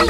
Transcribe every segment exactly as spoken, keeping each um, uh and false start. I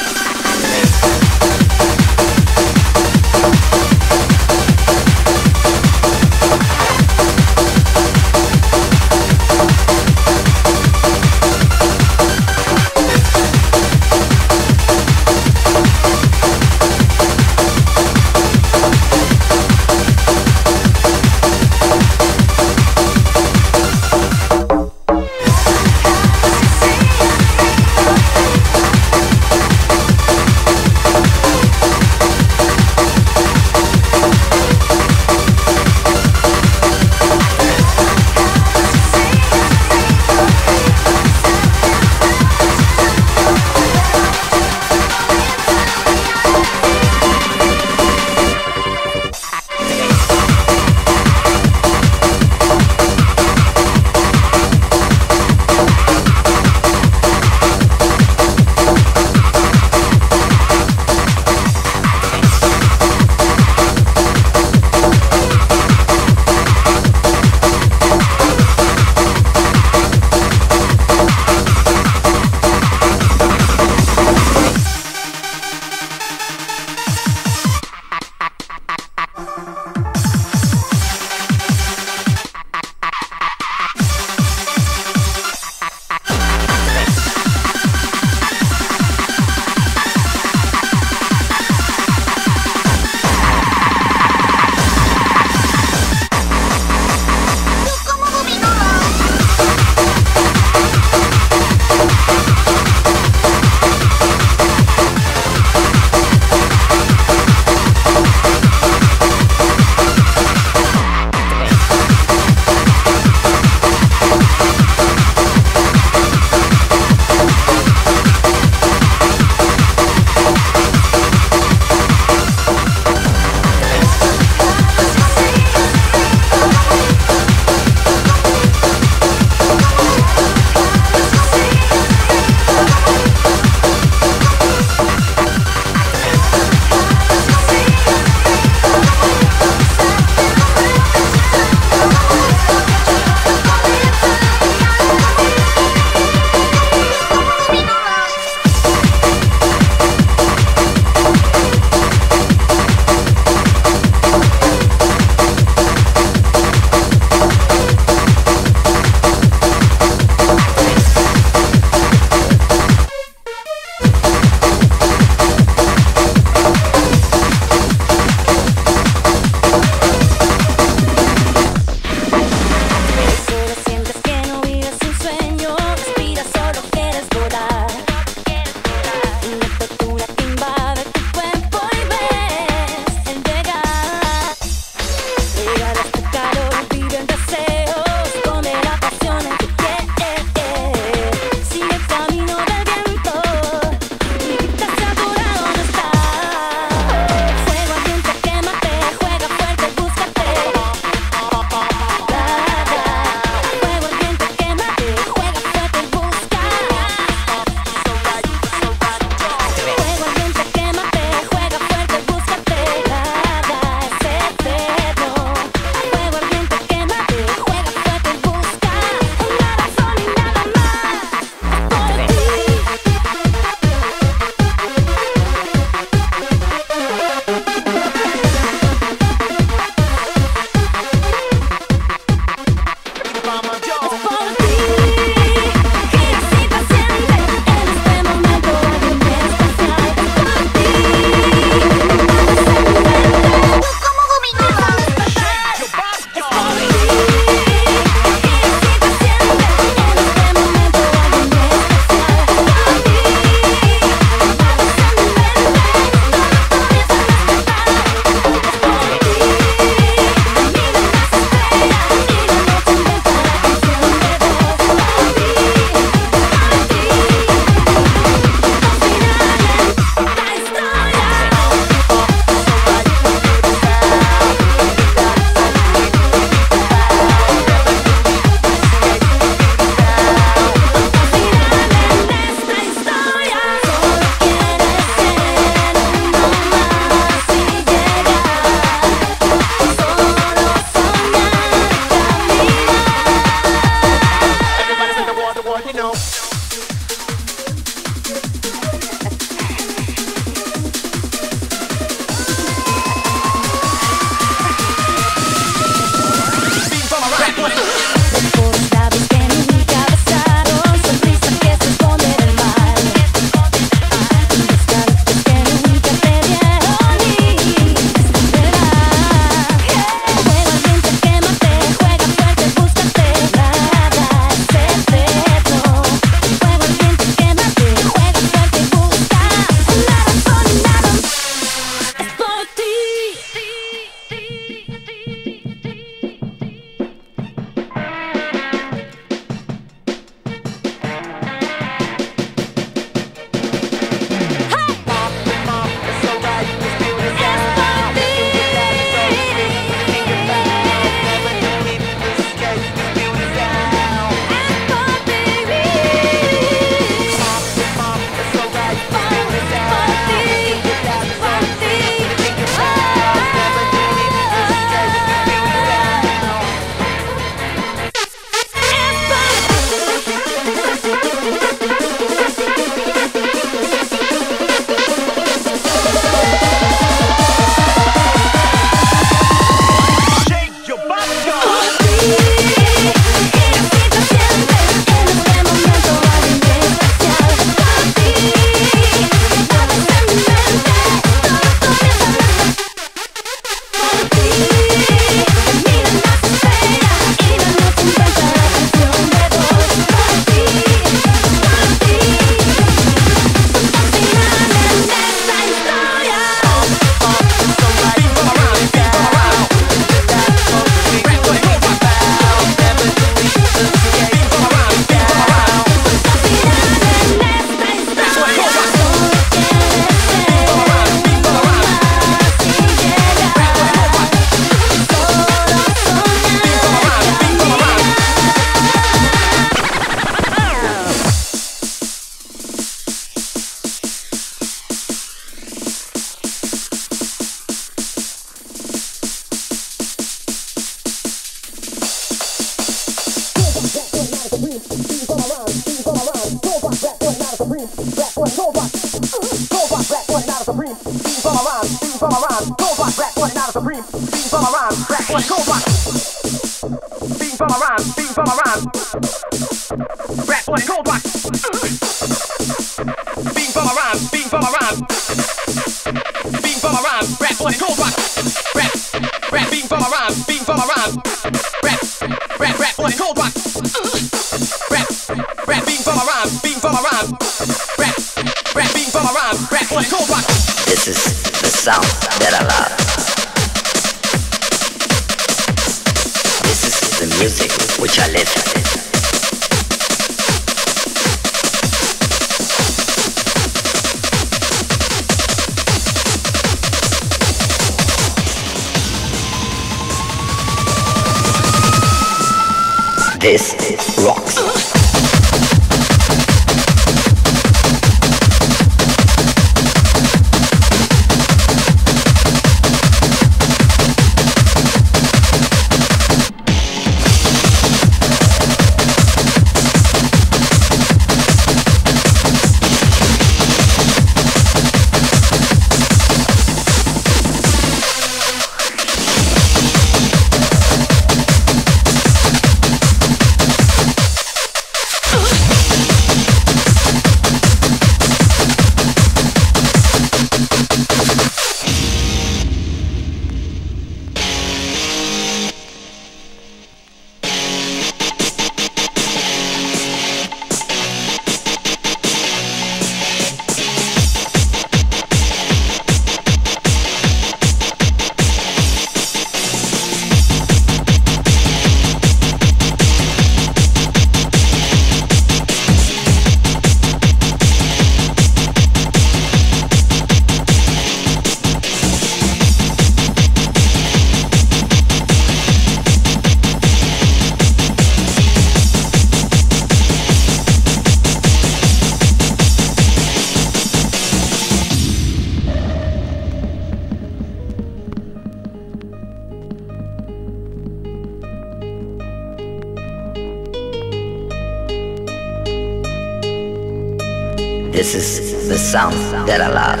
This is the sound that I love.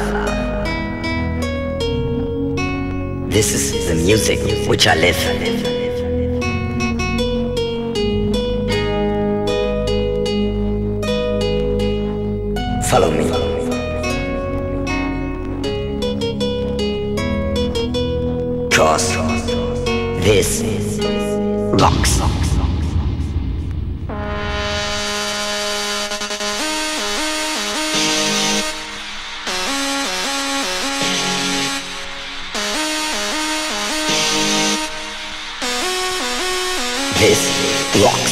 This is the music which I live. Follow me. Cause this rocks. This rocks.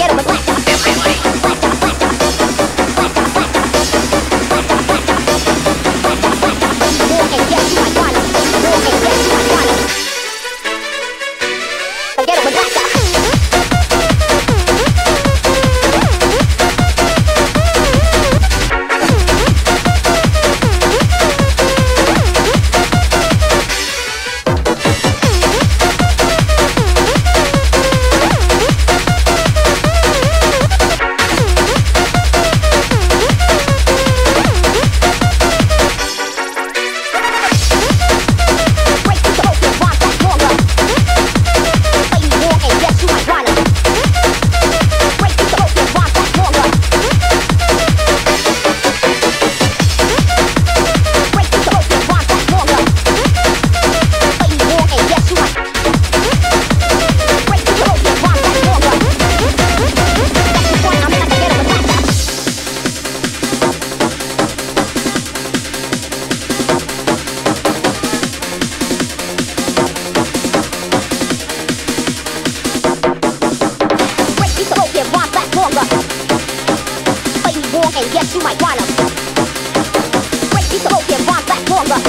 Wait, you broke your bump like water.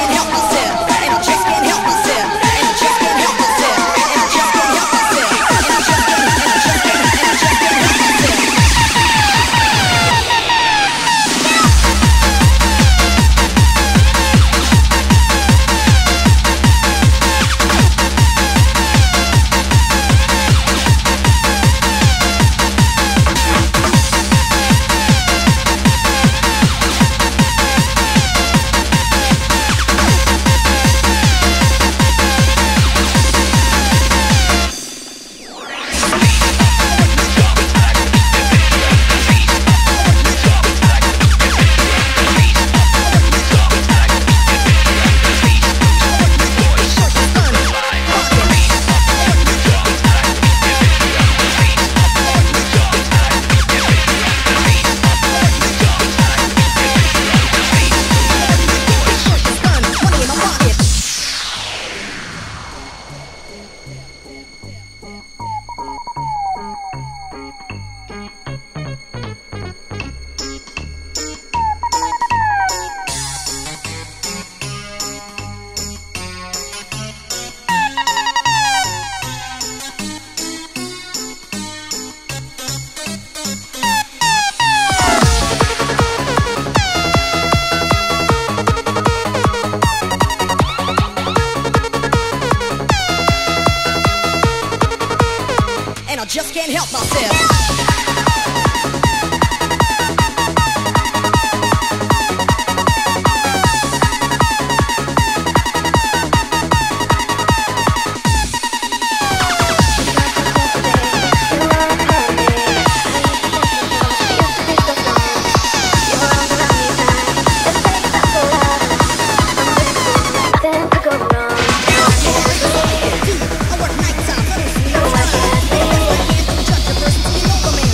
Help myself, and I just can't help myself, and I just can't help myself, and I just can't help myself. just can't help myself. I work night time, I don't see no time. I can't judge a person till you know me.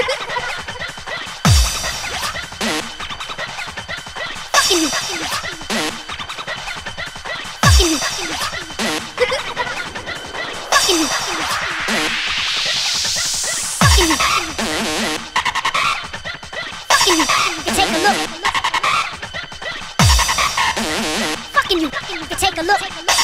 Fucking you. Fucking you. Fucking you. Fucking you. Fucking you. You take a look. Fucking you. You take a look.